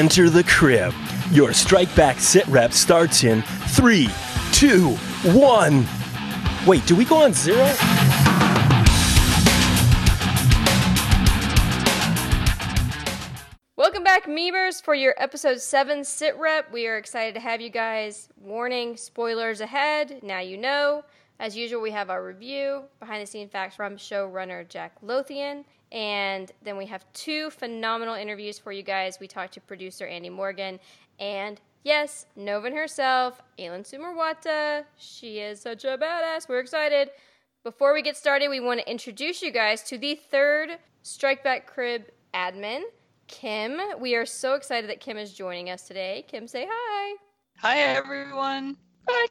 Enter the crib. Your strike back sit rep starts in 3, 2, 1. Wait, do we go on zero? Welcome back, Meebers, for your episode 7 sit rep. We are excited to have you guys. Warning, spoilers ahead. Now you know. As usual, we have our review, behind-the-scenes facts from showrunner Jack Lothian, and then we have 2 phenomenal interviews for you guys. We talked to producer Andy Morgan, and yes, Novin herself, Aylin Sumerwatha. She is such a badass. We're excited. Before we get started, we want to introduce you guys to the 3rd Strike Back Crib admin, Kim. We are so excited that Kim is joining us today. Kim, say hi. Hi, everyone. Hi,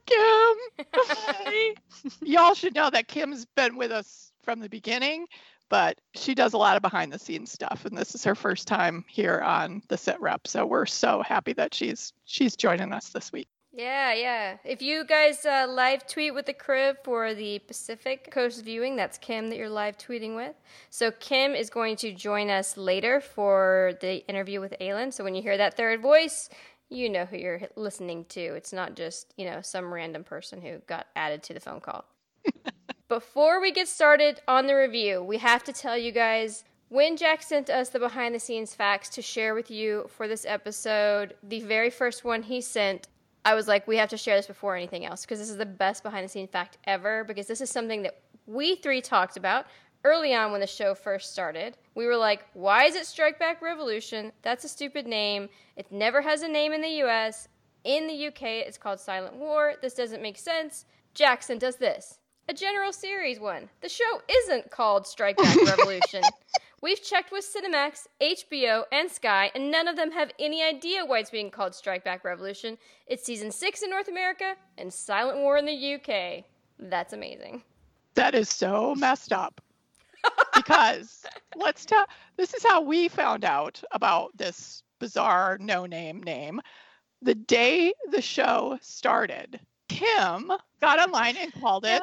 Kim. Hi. Y'all should know that Kim's been with us from the beginning, but she does a lot of behind-the-scenes stuff, and this is her first time here on the Sit Rep, so we're so happy that she's joining us this week. Yeah. If you guys live tweet with the crib for the Pacific Coast viewing, that's Kim that you're live tweeting with. So Kim is going to join us later for the interview with Aylin, so when you hear that third voice, you know who you're listening to. It's not just, some random person who got added to the phone call. Before we get started on the review, we have to tell you guys, when Jack sent us the behind-the-scenes facts to share with you for this episode, the very first one he sent, I was like, we have to share this before anything else because this is the best behind-the-scenes fact ever, because this is something that we 3 talked about early on when the show first started. We were like, why is it Strike Back Revolution? That's a stupid name. It never has a name in the US. In the UK, it's called Silent War. This doesn't make sense. Jackson does this. A general series one. The show isn't called Strike Back Revolution. We've checked with Cinemax, HBO, and Sky, and none of them have any idea why it's being called Strike Back Revolution. It's season 6 in North America and Silent War in the UK. That's amazing. That is so messed up. Because this is how we found out about this bizarre no-name name. The day the show started, Kim got online and called it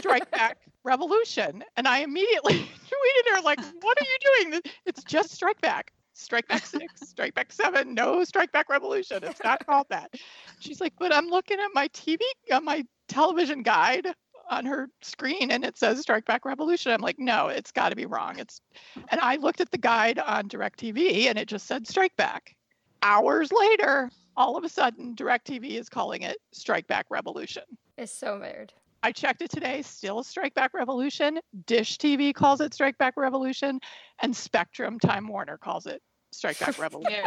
Strike Back Revolution. And I immediately tweeted her, like, what are you doing? It's just Strike Back. Strike Back 6, Strike Back 7, no Strike Back Revolution. It's not called that. She's like, but I'm looking at my television guide on her screen and it says Strike Back Revolution. I'm like, no, it's got to be wrong. And I looked at the guide on DirecTV and it just said Strike Back. Hours later, all of a sudden, DirecTV is calling it Strike Back Revolution. It's so weird. I checked it today, still Strike Back Revolution. Dish TV calls it Strike Back Revolution and Spectrum Time Warner calls it Strike Back Revolution.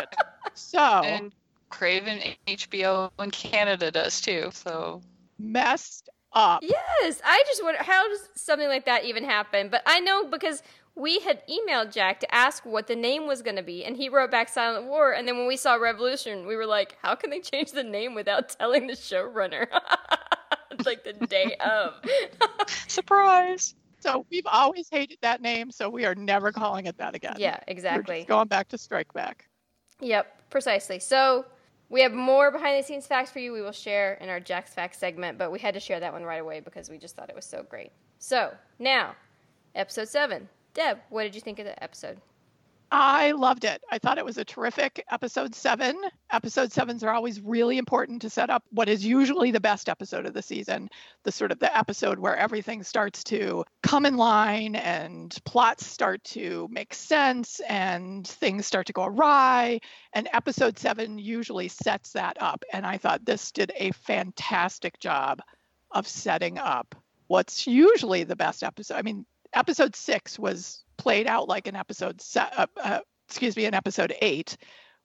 Yeah. And Craven HBO in Canada does too. So messed up. Yes, I just wonder, how does something like that even happen? But I know because we had emailed Jack to ask what the name was going to be, and he wrote back Silent War, and then when we saw Revolution, we were like, how can they change the name without telling the showrunner? It's like the day of. Surprise. So we've always hated that name, so we are never calling it that again. Yeah, exactly. We're just going back to Strike Back. Yep, precisely. So we have more behind-the-scenes facts for you we will share in our Jack's Facts segment, but we had to share that one right away because we just thought it was so great. So, now, episode 7. Deb, what did you think of the episode? I loved it. I thought it was a terrific episode 7. Episode 7s are always really important to set up what is usually the best episode of the season, the sort of the episode where everything starts to come in line and plots start to make sense and things start to go awry. And episode 7 usually sets that up. And I thought this did a fantastic job of setting up what's usually the best episode. I mean, episode 6 was played out like an episode 8,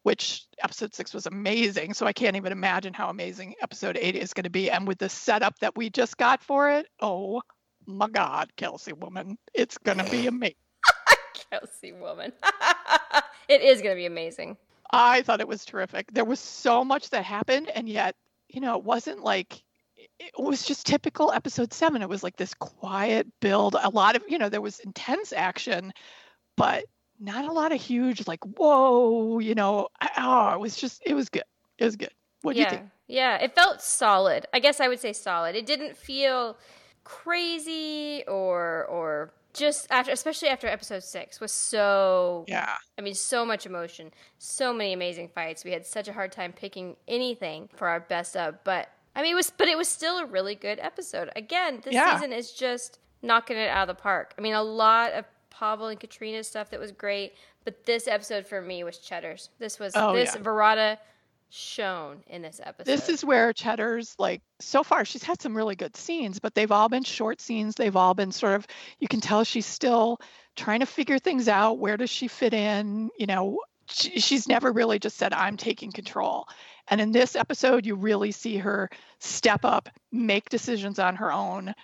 which episode 6 was amazing. So I can't even imagine how amazing episode 8 is going to be. And with the setup that we just got for it, oh my God, Kelsey woman, it's going to be amazing. Kelsey woman. It is going to be amazing. I thought it was terrific. There was so much that happened. And yet, it wasn't like, it was just typical episode 7. It was like this quiet build. A lot of, there was intense action, but not a lot of huge, like, whoa, it was good. It was good. What do you think? Yeah, it felt solid. I guess I would say solid. It didn't feel crazy or just after, especially after episode 6 was so, yeah. I mean, so much emotion, so many amazing fights. We had such a hard time picking anything for our best of, but I mean, it was still a really good episode. Again, this season is just knocking it out of the park. I mean, a lot of Pavel and Katrina stuff that was great, but this episode for me was Cheddar's. Virata shown in this episode. This is where Cheddar's, like, so far she's had some really good scenes, but they've all been short scenes. They've all been sort of, you can tell she's still trying to figure things out. Where does she fit in? You know, she's never really just said, I'm taking control. And in this episode, you really see her step up, make decisions on her own.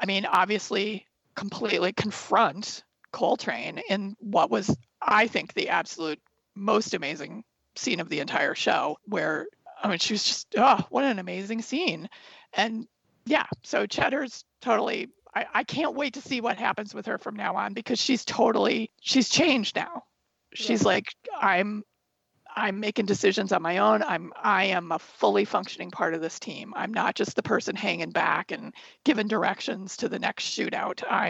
I mean, obviously completely confront Coltrane in what was, I think, the absolute most amazing scene of the entire show, where, I mean, she was just, oh, what an amazing scene. And yeah, so Cheddar's totally, I can't wait to see what happens with her from now on, because she's changed now. She's like, I'm making decisions on my own. I am a fully functioning part of this team. I'm not just the person hanging back and giving directions to the next shootout. I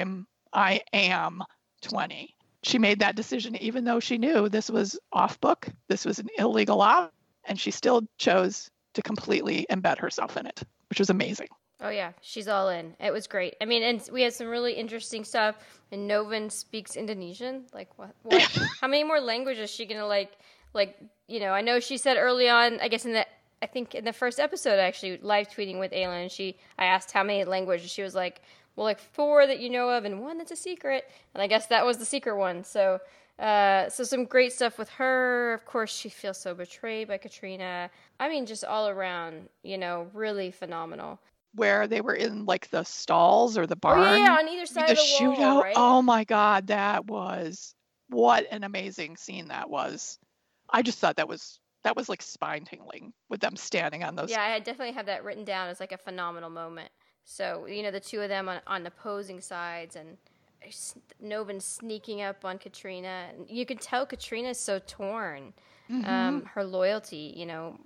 am 20. She made that decision even though she knew this was off book, this was an illegal op, and she still chose to completely embed herself in it, which was amazing. Oh yeah, she's all in. It was great. I mean, and we had some really interesting stuff. And Novin speaks Indonesian. Like, what? How many more languages is she gonna like? You know, I know she said early on, I guess in the first episode, actually live tweeting with Aylin, I asked how many languages. She was like, well, like 4 that you know of, and 1 that's a secret. And I guess that was the secret one. So, so some great stuff with her. Of course, she feels so betrayed by Katrina. I mean, just all around, you know, really phenomenal. Where they were in, like, the stalls or the barn. Oh, yeah, on either side of the shootout. Wall, right? Oh, my God, what an amazing scene that was. I just thought that was like spine tingling with them standing on those. Yeah, I definitely have that written down as like a phenomenal moment. So, you know, the two of them on opposing sides, and Novin sneaking up on Katrina. You could tell Katrina's so torn. Mm-hmm. Her loyalty, you know,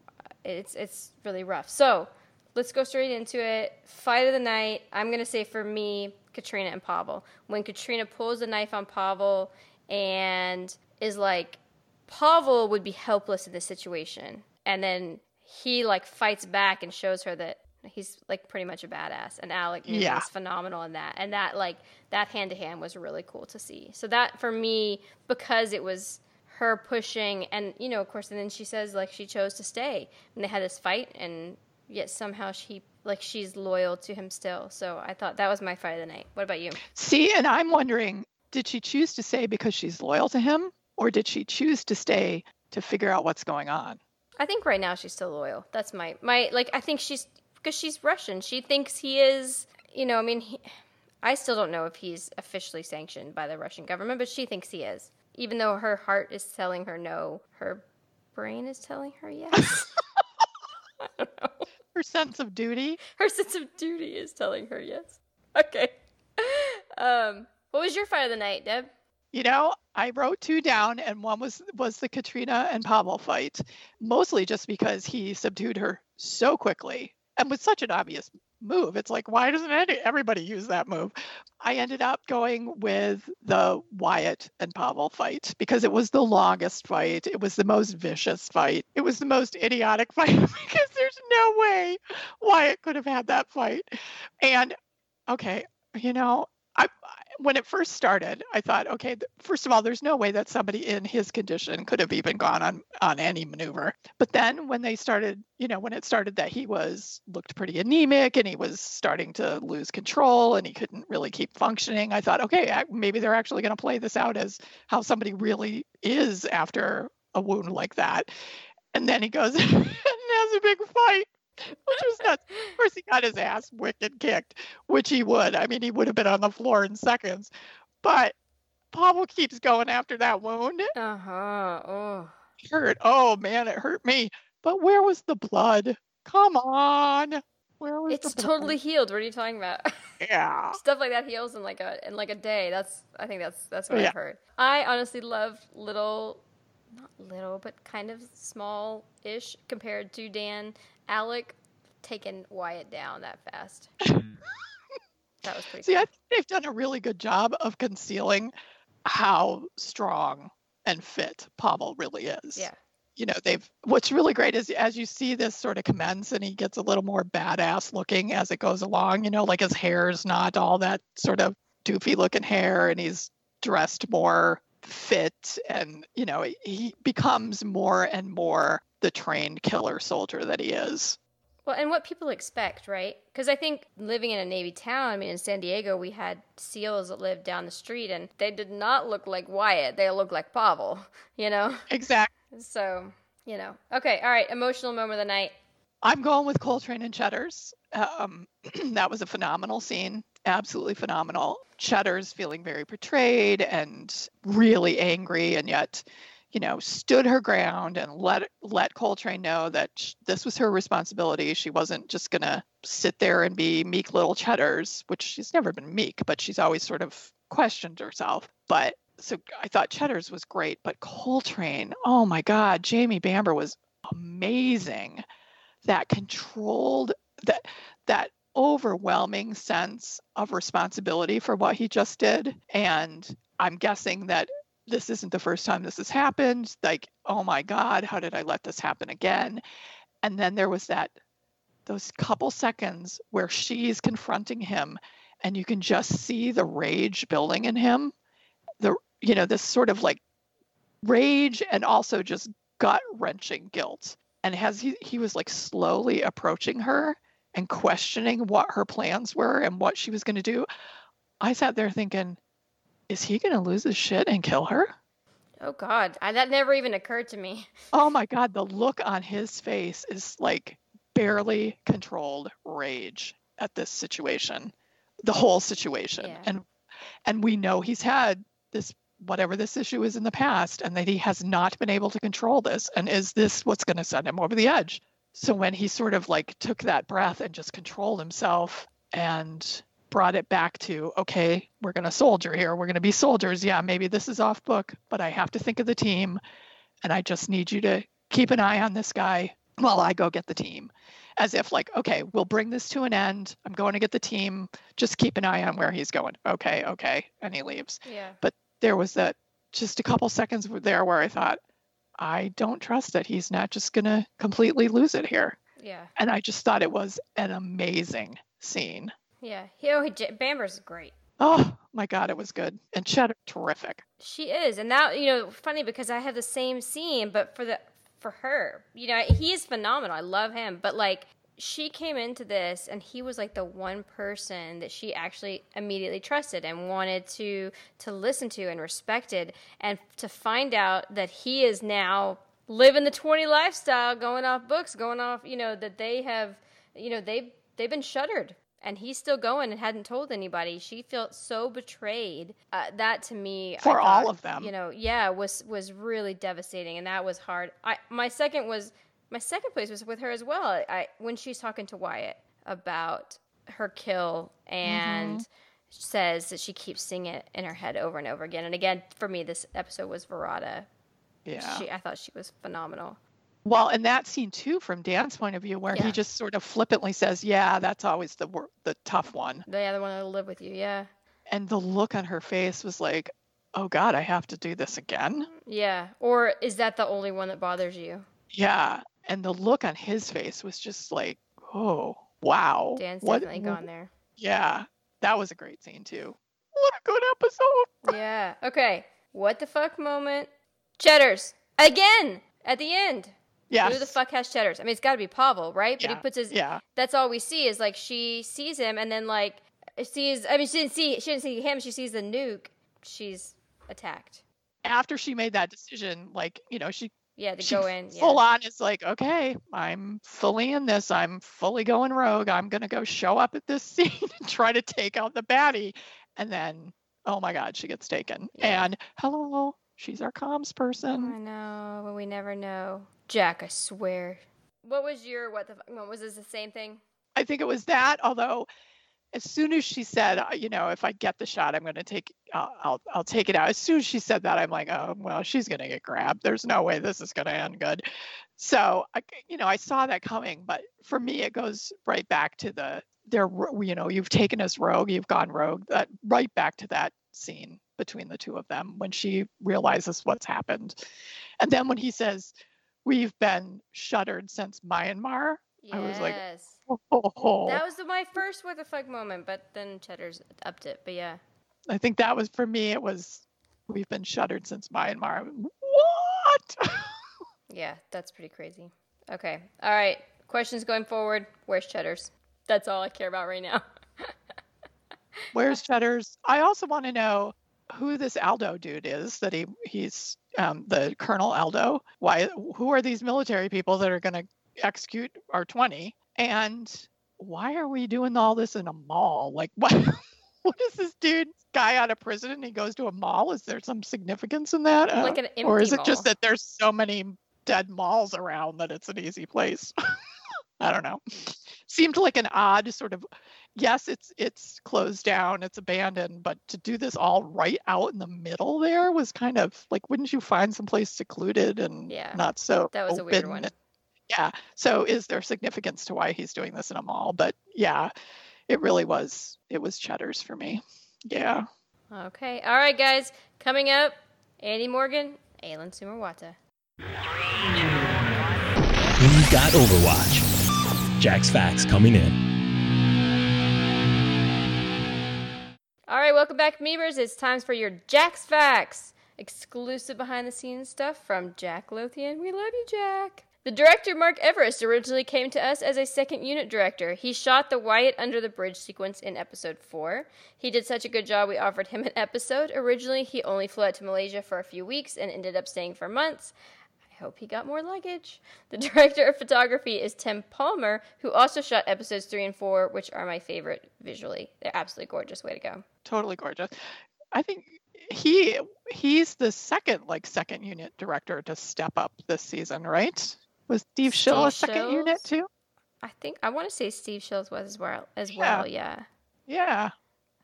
it's really rough. So, let's go straight into it. Fight of the night. I'm going to say for me, Katrina and Pavel. When Katrina pulls the knife on Pavel and is like, Pavel would be helpless in this situation. And then he, like, fights back and shows her that he's, like, pretty much a badass. And Alec Newman is phenomenal in that. And that, like, that hand-to-hand was really cool to see. So that, for me, because it was her pushing and, you know, of course, and then she says, like, she chose to stay. And they had this fight and... yet somehow she's loyal to him still. So I thought that was my fight of the night. What about you? See, and I'm wondering, did she choose to stay because she's loyal to him, or did she choose to stay to figure out what's going on? I think right now she's still loyal. That's my like. I think she's, because she's Russian. She thinks he is. You know, I mean, I still don't know if he's officially sanctioned by the Russian government, but she thinks he is. Even though her heart is telling her no, her brain is telling her yes. I don't know. Her sense of duty is telling her yes. Okay. What was your fight of the night, Deb? You know, I wrote 2 down, and one was the Katrina and Pavel fight, mostly just because he subdued her so quickly and with such an obvious move. It's like, why doesn't everybody use that move? I ended up going with the Wyatt and Pavel fight because it was the longest fight. It was the most vicious fight. It was the most idiotic fight because there's no way Wyatt could have had that fight. And, okay, you know, when it first started, I thought, okay, first of all, there's no way that somebody in his condition could have even gone on any maneuver. But then when they started, you know, when it started that he looked pretty anemic and he was starting to lose control and he couldn't really keep functioning, I thought, okay, maybe they're actually going to play this out as how somebody really is after a wound like that. And then he goes and has a big fight. Which was nuts. Of course, he got his ass wicked kicked, which he would. I mean, he would have been on the floor in seconds. But Pavel keeps going after that wound. Uh-huh. Oh. Hurt. Oh, man, it hurt me. But where was the blood? Come on. Where was it's the blood? Totally healed. What are you talking about? Yeah. Stuff like that heals in like a day. I think that's what I've heard. I honestly love not little, but kind of small-ish compared to Dan. Alec taking Wyatt down that fast. That was pretty. See, cool. I think they've done a really good job of concealing how strong and fit Pavel really is. Yeah. You know, they've. What's really great is as you see this sort of commence and he gets a little more badass looking as it goes along. You know, like his hair is not all that sort of doofy looking hair, and he's dressed more fit, and you know he becomes more and more the trained killer soldier that he is. Well, and what people expect, right? Because I think living in a Navy town, I mean, in San Diego, we had SEALs that lived down the street, and they did not look like Wyatt. They looked like Pavel, you know? Exactly. So, you know. Okay, all right, emotional moment of the night. I'm going with Coltrane and Cheddar's. That was a phenomenal scene, absolutely phenomenal. Cheddar's feeling very betrayed and really angry, and yet, you know, stood her ground and let Coltrane know that this was her responsibility. She wasn't just going to sit there and be meek little Cheddar's, which she's never been meek, but she's always sort of questioned herself. But so I thought Cheddar's was great, but Coltrane, oh my God, Jamie Bamber was amazing. That controlled, that overwhelming sense of responsibility for what he just did. And I'm guessing that this isn't the first time this has happened. Like, oh my God, how did I let this happen again? And then there was those couple seconds where she's confronting him and you can just see the rage building in him. You know, this sort of like rage and also just gut-wrenching guilt. And as he was like slowly approaching her and questioning what her plans were and what she was going to do, I sat there thinking, is he going to lose his shit and kill her? Oh, God. That never even occurred to me. Oh, my God. The look on his face is like barely controlled rage at this situation, the whole situation. Yeah. And we know he's had this, whatever this issue is in the past, and that he has not been able to control this. And is this what's going to send him over the edge? So when he sort of like took that breath and just controlled himself and brought it back to, okay, we're going to soldier here. We're going to be soldiers. Yeah, maybe this is off book, but I have to think of the team. And I just need you to keep an eye on this guy while I go get the team. As if like, okay, we'll bring this to an end. I'm going to get the team. Just keep an eye on where he's going. Okay. And he leaves. Yeah. But there was that just a couple seconds there where I thought, I don't trust that he's not just going to completely lose it here. Yeah. And I just thought it was an amazing scene. Yeah, Bamber's great. Oh, my God, it was good. And Cheddar, terrific. She is. And now, you know, funny because I have the same scene, but for her. You know, he is phenomenal. I love him. But, like, she came into this, and he was, like, the one person that she actually immediately trusted and wanted to listen to and respected. And to find out that he is now living the 20 lifestyle, going off books, going off, you know, that they have, you know, they've been shuttered. And he's still going and hadn't told anybody. She felt so betrayed. That to me, for all of them, you know, yeah, was really devastating, and that was hard. My second place was with her as well. When she's talking to Wyatt about her kill and says that she keeps seeing it in her head over and over again. And again, for me, this episode was Verrata. Yeah, I thought she was phenomenal. Well, and that scene, too, from Dan's point of view, where he just sort of flippantly says, yeah, that's always the tough one. The other one that'll live with you, yeah. And the look on her face was like, oh, God, I have to do this again? Yeah. Or is that the only one that bothers you? Yeah. And the look on his face was just like, oh, wow. Dan's definitely gone there. Yeah. That was a great scene, too. What a good episode. Yeah. Okay. What the fuck moment? Cheddar's. Again. At the end. Yeah. Who the fuck has Cheddar's? I mean, it's got to be Pavel, right? But he puts his. Yeah. That's all we see is like she sees him, and then like sees. I mean, she didn't see him. She sees the nuke. She's attacked. After she made that decision, like you know, she. Yeah, to go in. Full on is like, okay, I'm fully in this. I'm fully going rogue. I'm gonna go show up at this scene and try to take out the baddie, and then oh my God, she gets taken. Yeah. And hello, she's our comms person. I know, but we never know. Jack, I swear. What was your what the fuck? Was this the same thing? I think it was that. Although, as soon as she said, you know, if I get the shot, I'm going to take, I'll take it out. As soon as she said that, I'm like, oh well, she's going to get grabbed. There's no way this is going to end good. So, I saw that coming. But for me, it goes right back to the they're, you know, you've taken us rogue, you've gone rogue. That right back to that scene between the two of them when she realizes what's happened. And then when he says, we've been shuttered since Myanmar, yes. I was like, oh. That was my first what the fuck moment, but then Cheddar's upped it. But yeah, I think that was, for me, it was, we've been shuttered since Myanmar. What? Yeah, that's pretty crazy. Okay. All right. Questions going forward. Where's Cheddar's? That's all I care about right now. Where's Cheddar's? I also want to know who this Aldo dude is that he's the Colonel Aldo. Why? Who are these military people that are going to execute our 20? And why are we doing all this in a mall? Like, what? What is this dude guy out of prison and he goes to a mall? Is there some significance in that? Like an empty mall. Or is it just that there's so many dead malls around that it's an easy place? I don't know. Seemed like an odd sort of, yes, it's closed down, it's abandoned, but to do this all right out in the middle there was kind of like, wouldn't you find someplace secluded and not so that was open? A weird one. Yeah. So is there significance to why he's doing this in a mall? But yeah. It really was. It was Cheddar's for me. Yeah. Okay. All right, guys. Coming up, Andy Morgan, Aylin Sumerwatha. 3, 2, 1. We've got Overwatch. Jack's Facts coming in. All right. Welcome back, Meebers. It's time for your Jack's Facts. Exclusive behind-the-scenes stuff from Jack Lothian. We love you, Jack. The director, Mark Everest, originally came to us as a second unit director. He shot the Wyatt under the bridge sequence in episode 4. He did such a good job we offered him an episode. Originally, he only flew out to Malaysia for a few weeks and ended up staying for months. I hope he got more luggage. The director of photography is Tim Palmer, who also shot episodes 3 and 4, which are my favorite visually. They're absolutely gorgeous. Way to go. Totally gorgeous. I think he's the second unit director to step up this season, right? Was Steve Schill a second unit too? I think I want to say Steve Schill was as well. Yeah. Yeah.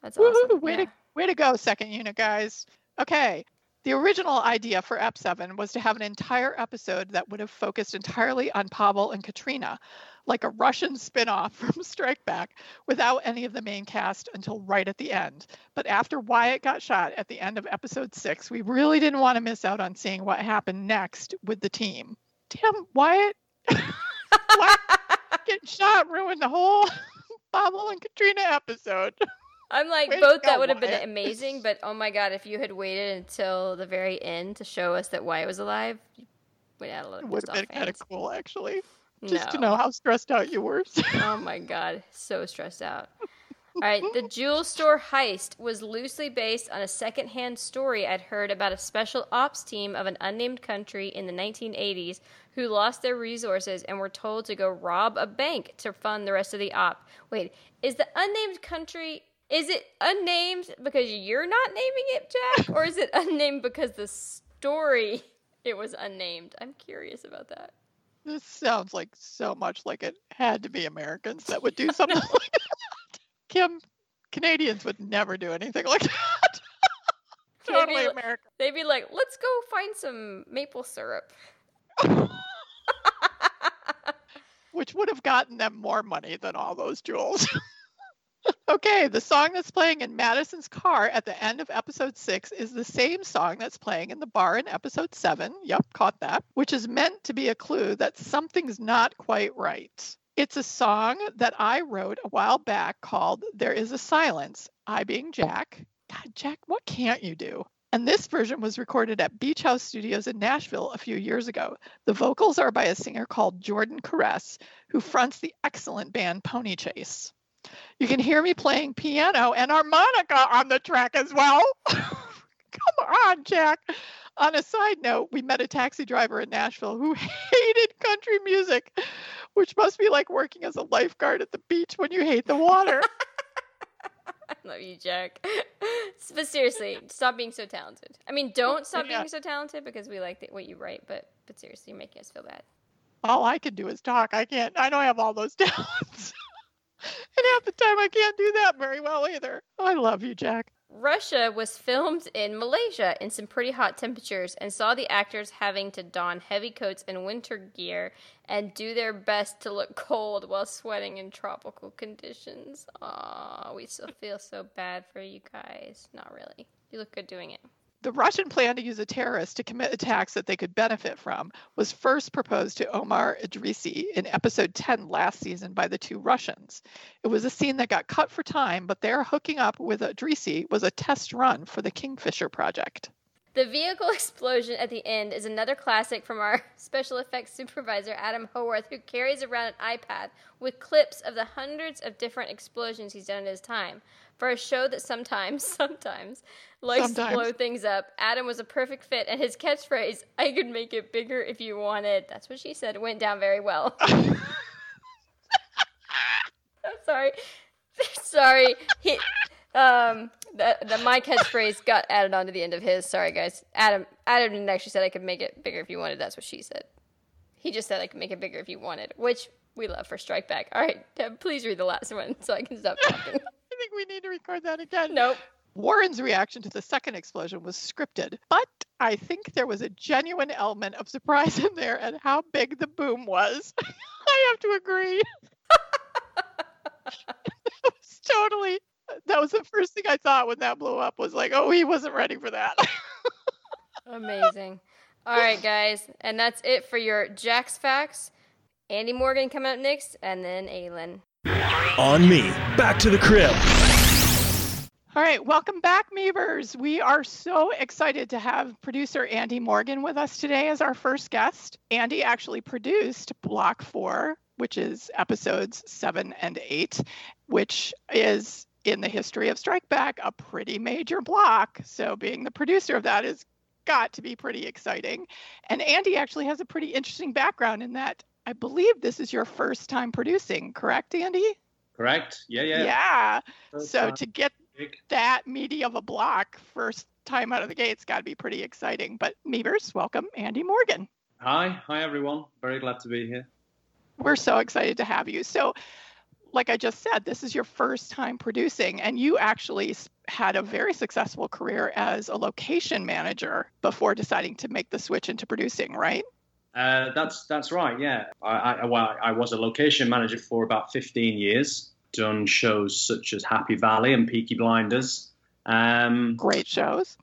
That's awesome. Way to go, second unit guys. Okay. The original idea for Ep 7 was to have an entire episode that would have focused entirely on Pavel and Katrina, like a Russian spin-off from Strike Back, without any of the main cast until right at the end. But after Wyatt got shot at the end of episode 6, we really didn't want to miss out on seeing what happened next with the team. Damn, Wyatt. Wyatt getting shot ruined the whole Pavel and Katrina episode. I'm like, both that would have been amazing, but oh my God, if you had waited until the very end to show us that Wyatt was alive, we'd add a little bit. It would have been kind of cool, actually. Just to know how stressed out you were. Oh my God, so stressed out. All right, the jewel store heist was loosely based on a secondhand story I'd heard about a special ops team of an unnamed country in the 1980s who lost their resources and were told to go rob a bank to fund the rest of the op. Wait, is the unnamed country, is it unnamed because you're not naming it, Jack? Or is it unnamed because the story, it was unnamed? I'm curious about that. This sounds like so much like it had to be Americans that would do something like that. Kim, Canadians would never do anything like that. Totally American. They'd be like, let's go find some maple syrup. Which would have gotten them more money than all those jewels. Okay, the song that's playing in Madison's car at the end of episode 6 is the same song that's playing in the bar in episode 7. Yep, caught that. Which is meant to be a clue that something's not quite right. It's a song that I wrote a while back called There Is a Silence, I being Jack. God, Jack, what can't you do? And this version was recorded at Beach House Studios in Nashville a few years ago. The vocals are by a singer called Jordan Caress, who fronts the excellent band Pony Chase. You can hear me playing piano and harmonica on the track as well. Come on, Jack. On a side note, we met a taxi driver in Nashville who hated country music, which must be like working as a lifeguard at the beach when you hate the water. I love you, Jack. But seriously, stop being so talented. I mean, don't stop being so talented because we like what you write, but seriously, you're making us feel bad. All I can do is talk. I don't have all those talents. And half the time I can't do that very well either. I love you, Jack. Russia was filmed in Malaysia in some pretty hot temperatures and saw the actors having to don heavy coats and winter gear and do their best to look cold while sweating in tropical conditions. Aw, we still feel so bad for you guys. Not really. You look good doing it. The Russian plan to use a terrorist to commit attacks that they could benefit from was first proposed to Omar Idrisi in episode 10 last season by the two Russians. It was a scene that got cut for time, but their hooking up with Idrisi was a test run for the Kingfisher project. The vehicle explosion at the end is another classic from our special effects supervisor, Adam Howarth, who carries around an iPad with clips of the hundreds of different explosions he's done in his time. For a show that sometimes likes to blow things up, Adam was a perfect fit, and his catchphrase, "I could make it bigger if you wanted," that's what she said, went down very well. I'm sorry. Sorry. My catchphrase got added on to the end of his. Sorry, guys. Adam didn't actually say I could make it bigger if you wanted. That's what she said. He just said I could make it bigger if you wanted, which we love for strike back. All right, Deb, please read the last one so I can stop talking. I think we need to record that again. Nope. Warren's reaction to the second explosion was scripted, but I think there was a genuine element of surprise in there at how big the boom was. I have to agree. That was the first thing I thought when that blew up, was like, oh, he wasn't ready for that. Amazing. All right, guys. And that's it for your Jack's Facts. Andy Morgan coming up next, and then Aylin. On me. Back to the crib. All right. Welcome back, Meavers. We are so excited to have producer Andy Morgan with us today as our first guest. Andy actually produced Block 4, which is episodes 7 and 8, which is, in the history of Strike Back, a pretty major block. So being the producer of that has got to be pretty exciting. And Andy actually has a pretty interesting background in that I believe this is your first time producing, correct, Andy? Correct. Yeah. Yeah. So to get that meaty of a block first time out of the gate's got to be pretty exciting. But Meavers, welcome Andy Morgan. Hi everyone. Very glad to be here. We're so excited to have you. So, like I just said, this is your first time producing, and you actually had a very successful career as a location manager before deciding to make the switch into producing, right? That's right, yeah. I was a location manager for about 15 years, done shows such as Happy Valley and Peaky Blinders. Great shows.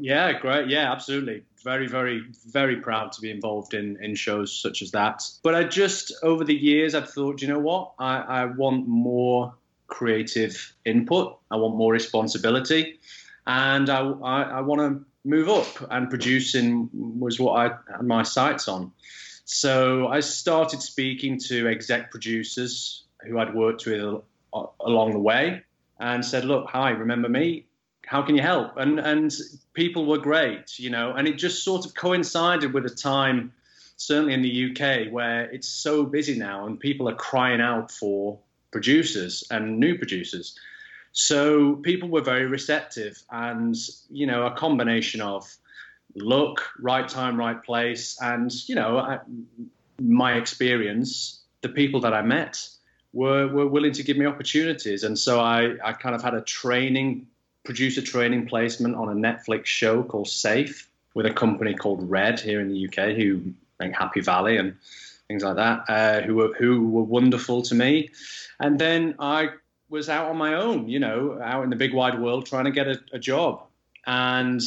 Yeah, great. Yeah, absolutely. Very, very, very proud to be involved in shows such as that. But I just, over the years, I've thought, you know what? I want more creative input. I want more responsibility. And I want to move up, and producing was what I had my sights on. So I started speaking to exec producers who I'd worked with along the way and said, look, hi, remember me? How can you help? And people were great, you know, and it just sort of coincided with a time, certainly in the UK, where it's so busy now and people are crying out for producers and new producers. So people were very receptive, and, you know, a combination of luck, right time, right place, and, you know, my experience, the people that I met were willing to give me opportunities. And so I kind of had a producer training placement on a Netflix show called Safe with a company called Red here in the UK, who make Happy Valley and things like that, who were wonderful to me. And then I was out on my own, you know, out in the big wide world trying to get a job. And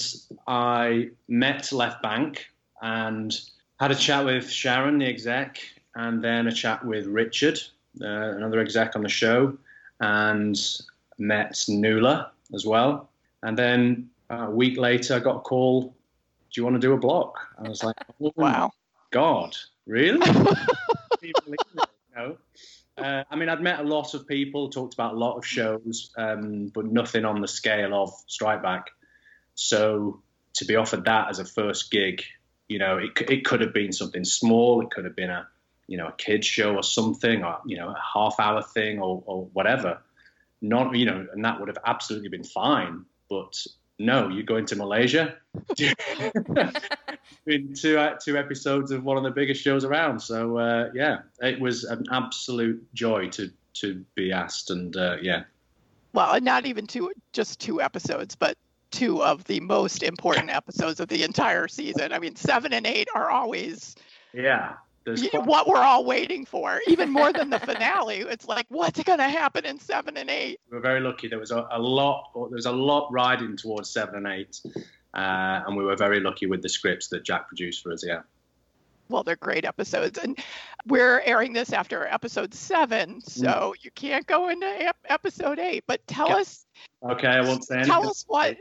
I met Left Bank and had a chat with Sharon, the exec, and then a chat with Richard, another exec on the show, and met Nuala as well. And then a week later, I got a call, do you want to do a block? I was like, oh, wow, God, really? No. I mean, I'd met a lot of people, talked about a lot of shows, but nothing on the scale of Strike Back. So to be offered that as a first gig, you know, it could have been something small. It could have been a, you know, a kids show or something, or, you know, a half hour thing or whatever. Not, you know, and that would have absolutely been fine, but no, you're going to Malaysia in two episodes of one of the biggest shows around. So yeah, it was an absolute joy to be asked, and yeah, well, not even two, just two episodes, but two of the most important episodes of the entire season. I mean, 7 and 8 are always what we're all waiting for, even more than the finale. It's like, what's going to happen in 7 and 8? We were very lucky. There was a lot riding towards 7 and 8, and we were very lucky with the scripts that Jack produced for us. Yeah. Well, they're great episodes, and we're airing this after episode 7, so you can't go into episode 8. But tell us, okay, I won't say anything. Tell us what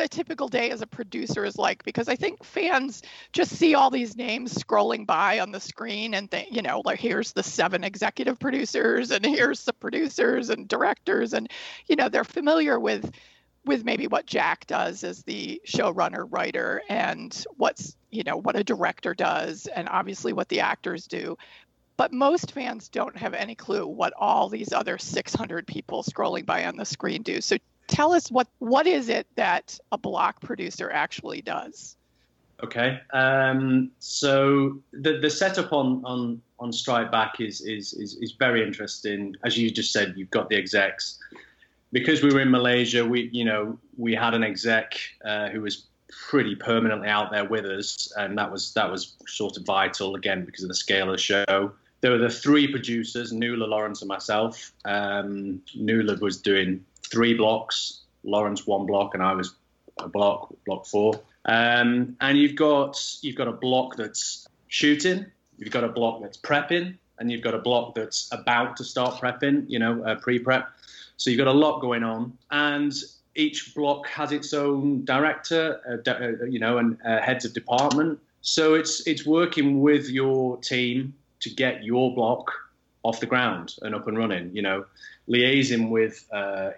a typical day as a producer is like, because I think fans just see all these names scrolling by on the screen, and they, you know, like here's the 7 executive producers, and here's the producers and directors, and you know, they're familiar with maybe what Jack does as the showrunner, writer, and what's, you know, what a director does, and obviously what the actors do. But most fans don't have any clue what all these other 600 people scrolling by on the screen do. So tell us, what is it that a block producer actually does? Okay. So the setup on Strike Back is very interesting. As you just said, you've got the execs. Because we were in Malaysia, we had an exec who was pretty permanently out there with us, and that was sort of vital again because of the scale of the show. There were the 3 producers, Nuala, Lawrence, and myself. Nuala was doing 3 blocks, Lawrence 1 block, and I was a block 4. And you've got a block that's shooting, you've got a block that's prepping, and you've got a block that's about to start prepping. Pre-prep. So you've got a lot going on, and each block has its own director, and heads of department. So it's working with your team to get your block off the ground and up and running. Liaising with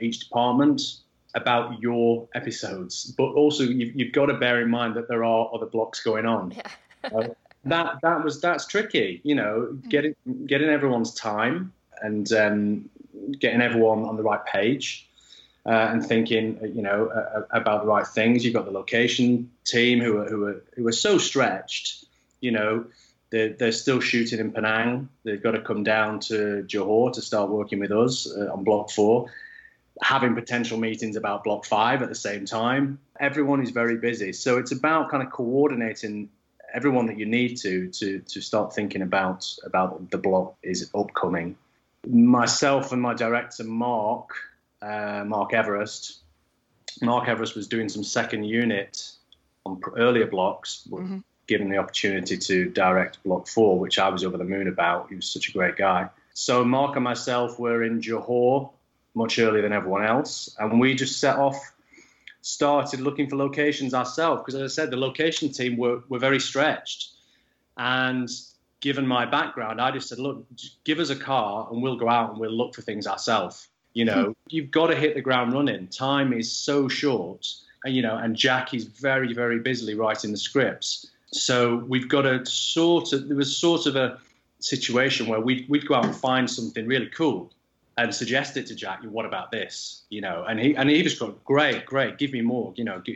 each department about your episodes, but also you've got to bear in mind that there are other blocks going on. Yeah. That's tricky. Getting everyone's time and. Getting everyone on the right page and thinking, about the right things. You've got the location team who are so stretched. They're still shooting in Penang. They've got to come down to Johor to start working with us on Block 4, having potential meetings about Block 5 at the same time. Everyone is very busy, so it's about kind of coordinating everyone that you need to start thinking about the block is upcoming. Myself and my director, Mark Everest. Mark Everest was doing some second unit on earlier blocks, given the opportunity to direct Block 4, which I was over the moon about. He was such a great guy. So Mark and myself were in Johor much earlier than everyone else, and we just set off, started looking for locations ourselves, because as I said, the location team were very stretched. And given my background, I just said, look, give us a car and we'll go out and we'll look for things ourselves. You've got to hit the ground running. Time is so short. And Jack is very, very busily writing the scripts. So we've got to there was a situation where we'd go out and find something really cool and suggest it to Jack. What about this? And he just got, great, give me more,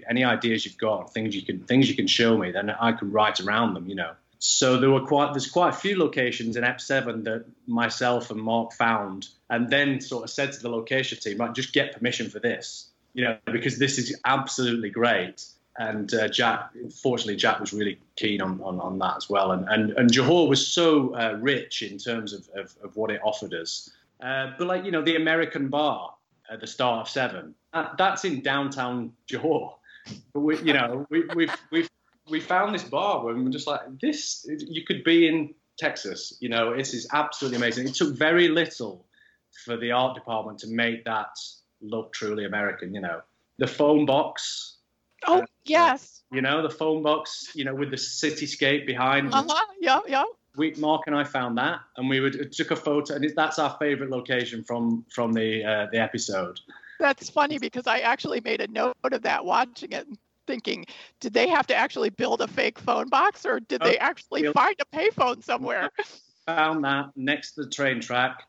any ideas you've got, things you can show me, then I can write around them, So there's quite a few locations in EP7 that myself and Mark found, and then sort of said to the location team, right, just get permission for this, because this is absolutely great. And Jack was really keen on that as well. And Johor was so rich in terms of what it offered us. But the American bar at the start of 7, that's in downtown Johor. But we found this bar where we were just like, this, you could be in Texas. This is absolutely amazing. It took very little for the art department to make that look truly American, The phone box. Oh, yes. The phone box, with the cityscape behind. Uh-huh. Yeah. Mark and I found that, and took a photo, and that's our favorite location from the episode. That's funny, because I actually made a note of that watching it. Thinking, did they have to actually build a fake phone box, or did they actually find a payphone somewhere? Found that next to the train track,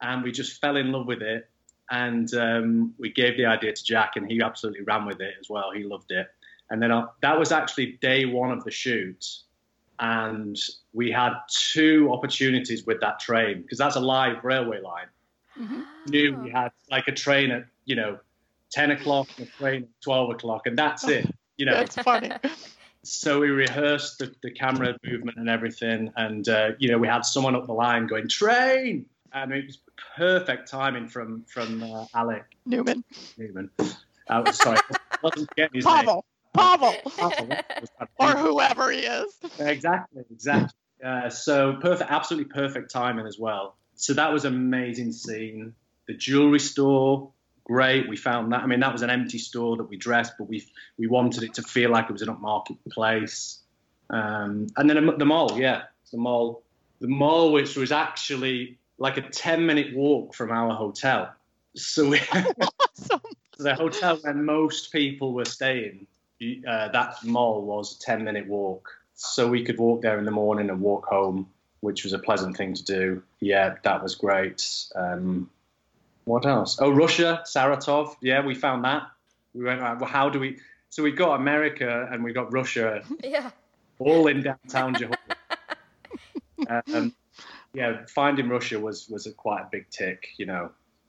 and we just fell in love with it. And we gave the idea to Jack, and he absolutely ran with it as well. He loved it. And then that was actually day 1 of the shoot, and we had 2 opportunities with that train, because that's a live railway line. mm-hmm. knew we had like a train at, 10 o'clock and a train at 12 o'clock and that's it, That's funny. So we rehearsed the camera movement and everything and, we had someone up the line going, train! And it was perfect timing from Alec. Newman. Sorry, I wasn't getting his name. Pavel. Or whoever he is. Exactly. So perfect, absolutely perfect timing as well. So that was an amazing scene. The jewelry store, great. We found that. I mean, that was an empty store that we dressed, but we wanted it to feel like it was an upmarket place. And then the mall. The mall, which was actually like a 10-minute walk from our hotel. So awesome. The hotel where most people were staying, that mall was a 10-minute walk. So we could walk there in the morning and walk home, which was a pleasant thing to do. Yeah, that was great. What else? Oh, Russia, Saratov. Yeah, we found that. We went, well, how do we... So we've got America and we've got Russia all in downtown Johor. Finding Russia was quite a big tick,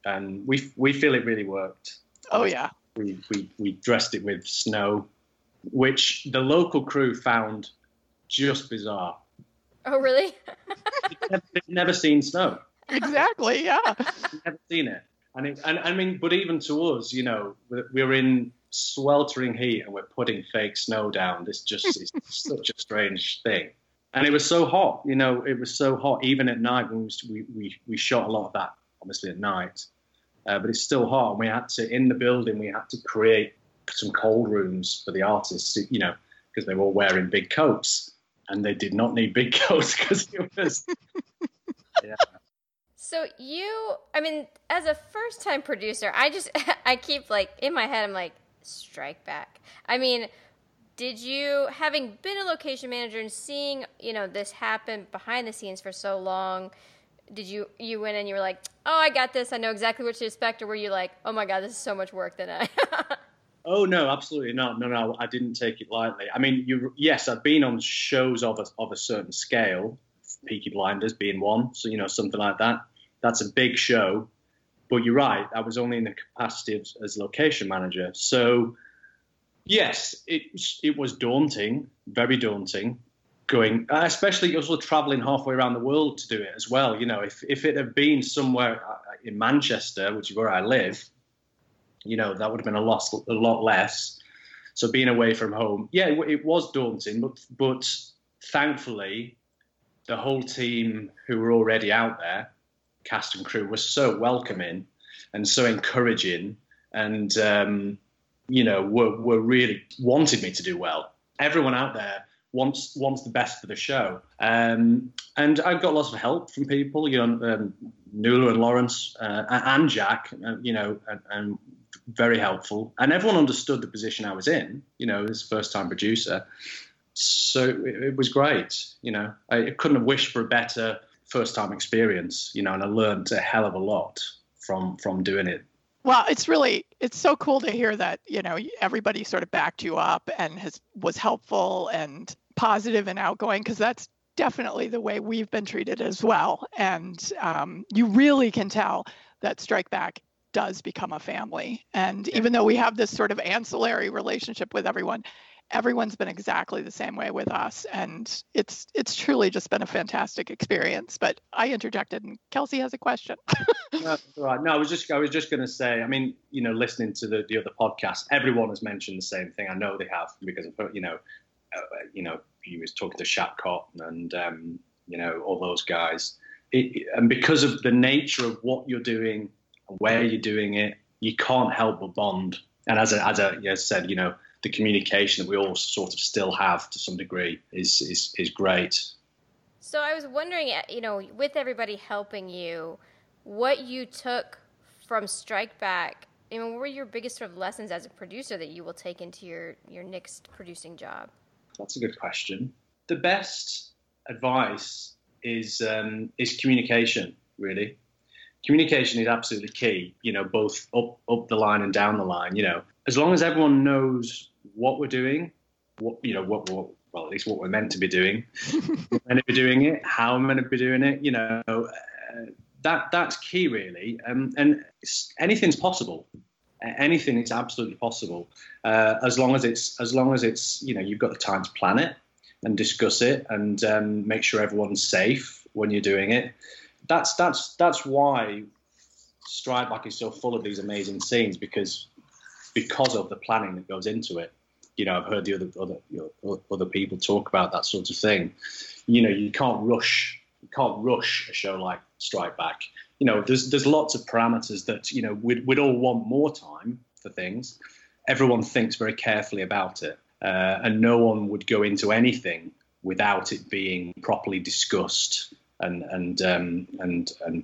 and we feel it really worked. Oh, yeah. We dressed it with snow, which the local crew found just bizarre. Oh, really? They've never seen snow. Exactly, yeah. Never seen it. And I mean, but even to us, we're in sweltering heat and we're putting fake snow down. This just is such a strange thing. And it was so hot, even at night. We shot a lot of that, obviously, at night. But it's still hot, and in the building, we had to create some cold rooms for the artists, because they were all wearing big coats, and they did not need big coats because it was... yeah. So as a first-time producer, I keep, in my head, I'm like, strike back. I mean... Did you, having been a location manager and seeing, this happen behind the scenes for so long, did you went in and you were like, oh, I got this. I know exactly what to expect. Or were you like, oh, my God, this is so much work that I. Oh, no, absolutely not. No, I didn't take it lightly. I mean, yes, I've been on shows of a certain scale, Peaky Blinders being one. So, something like that. That's a big show. But you're right. I was only in the capacity as location manager. So... Yes, it was daunting, very daunting, going, especially also traveling halfway around the world to do it as well. If it had been somewhere in Manchester, which is where I live, that would have been a lot less. So being away from home, yeah, it was daunting, but thankfully the whole team who were already out there, cast and crew, were so welcoming and so encouraging and, were really wanted me to do well. Everyone out there wants the best for the show. And I got lots of help from people, Nuala and Lawrence and Jack, and very helpful. And everyone understood the position I was in, as first-time producer. So it was great, I couldn't have wished for a better first-time experience, and I learned a hell of a lot from doing it. Well, it's so cool to hear that, everybody sort of backed you up and was helpful and positive and outgoing, because that's definitely the way we've been treated as well. And you really can tell that Strike Back does become a family. And even though we have this sort of ancillary relationship with everyone, everyone's been exactly the same way with us. And it's truly just been a fantastic experience. But I interjected and Kelsey has a question. No, all right. No, I was just going to say, I mean, listening to the other podcast, everyone has mentioned the same thing. I know they have because, he was talking to Shapcott and, all those guys. And because of the nature of what you're doing, where you're doing it, you can't help but bond. And as I said, the communication that we all sort of still have to some degree is great. So I was wondering, with everybody helping you, what you took from Strike Back, what were your biggest sort of lessons as a producer that you will take into your next producing job? That's a good question. The best advice is communication, really. Communication is absolutely key, both up the line and down the line, As long as everyone knows what we're doing, at least what we're meant to be doing, how I'm meant to be doing it, that's key, really. And anything's possible. Anything is absolutely possible, as long as it's you know, you've got the time to plan it and discuss it and make sure everyone's safe when you're doing it. That's why Stride Back is so full of these amazing scenes, because of the planning that goes into it. You know, I've heard the other people talk about that sort of thing. You know, you can't rush a show like Strike Back. You know, there's lots of parameters that, you know, we'd all want more time for things. Everyone thinks very carefully about it, and no one would go into anything without it being properly discussed and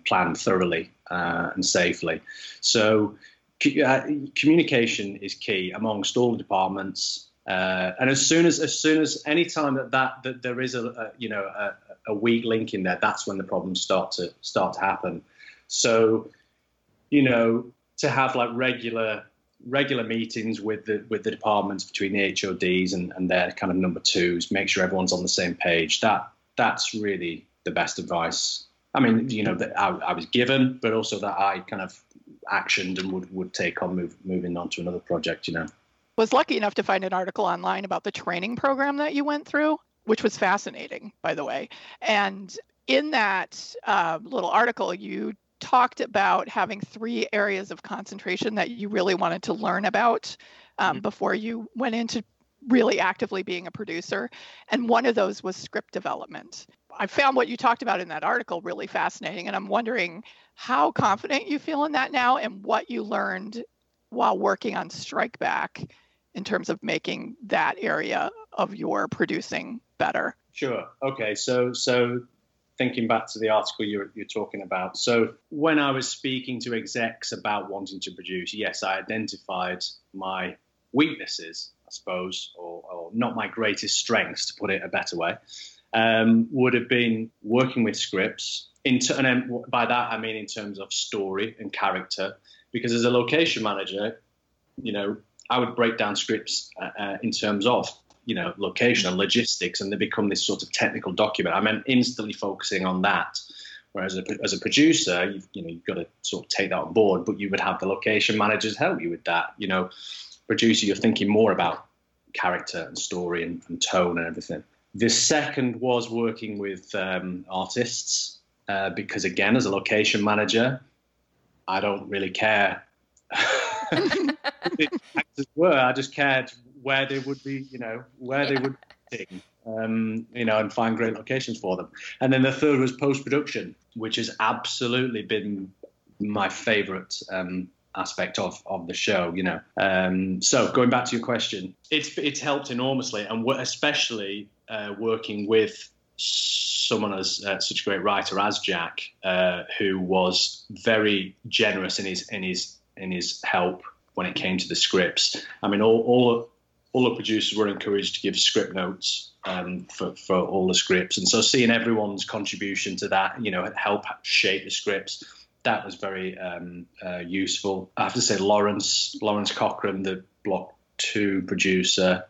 planned thoroughly and safely. So communication is key amongst all the departments. And as soon as any time that there is a weak link in there, that's when the problems start to happen. So, you know, to have like regular meetings with the departments between the HODs and their kind of number twos, make sure everyone's on the same page. That's really the best advice. I mean, you know, that I was given, but also that I kind of actioned and would take on moving on to another project, you know. Was lucky enough to find an article online about the training program that you went through, which was fascinating, by the way. And in that little article, you talked about having 3 areas of concentration that you really wanted to learn about before you went into really actively being a producer. And one of those was script development. I found what you talked about in that article really fascinating. And I'm wondering how confident you feel in that now and what you learned while working on Strike Back in terms of making that area of your producing better. Sure. Okay. So thinking back to the article you're talking about. So when I was speaking to execs about wanting to produce, yes, I identified my weaknesses, I suppose, or not my greatest strengths, to put it a better way, would have been working with scripts. And by that, I mean in terms of story and character, because as a location manager, you know, I would break down scripts in terms of, you know, location and logistics, and they become this sort of technical document. I meant instantly focusing on that, whereas as a producer, you've got to sort of take that on board, but you would have the location managers help you with that. You know, producer, you're thinking more about character and story and tone and everything. The second was working with artists, because again, as a location manager, I don't really care. I just cared where they would be, you know, they would be, you know, and find great locations for them. And then the third was post-production, which has absolutely been my favorite aspect of the show, you know. So going back to your question, it's helped enormously, and especially working with someone as such a great writer as Jack, who was very generous in his help when it came to the scripts. I mean, all the producers were encouraged to give script notes for all the scripts, and so seeing everyone's contribution to that, you know, help shape the scripts, that was very useful. I have to say, Lawrence Cochran, the Block 2 producer,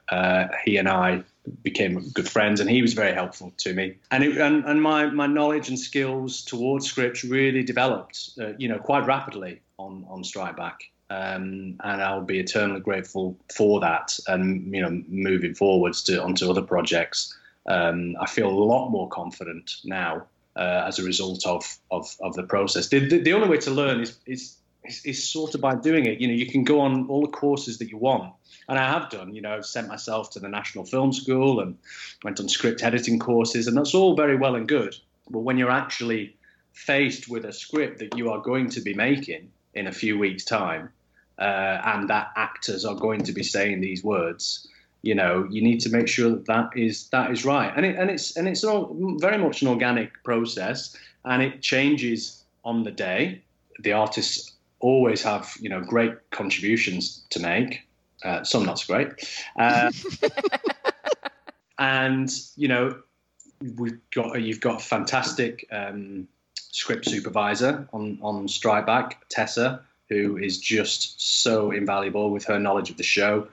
he and I became good friends, and he was very helpful to me. And my knowledge and skills towards scripts really developed, you know, quite rapidly on Strike Back. And I'll be eternally grateful for that. And, you know, moving forwards onto other projects, I feel a lot more confident now as a result of the process. The only way to learn is sort of by doing it. You know, you can go on all the courses that you want, and I have done. You know, I've sent myself to the National Film School and went on script editing courses, and that's all very well and good. But when you're actually faced with a script that you are going to be making in a few weeks' time, and that actors are going to be saying these words, you know, you need to make sure that is right. And it's very much an organic process, and it changes on the day. The artists always have, you know, great contributions to make. Some not so great. And, you know, you've got a fantastic script supervisor on Strike Back, Tessa, who is just so invaluable with her knowledge of the show.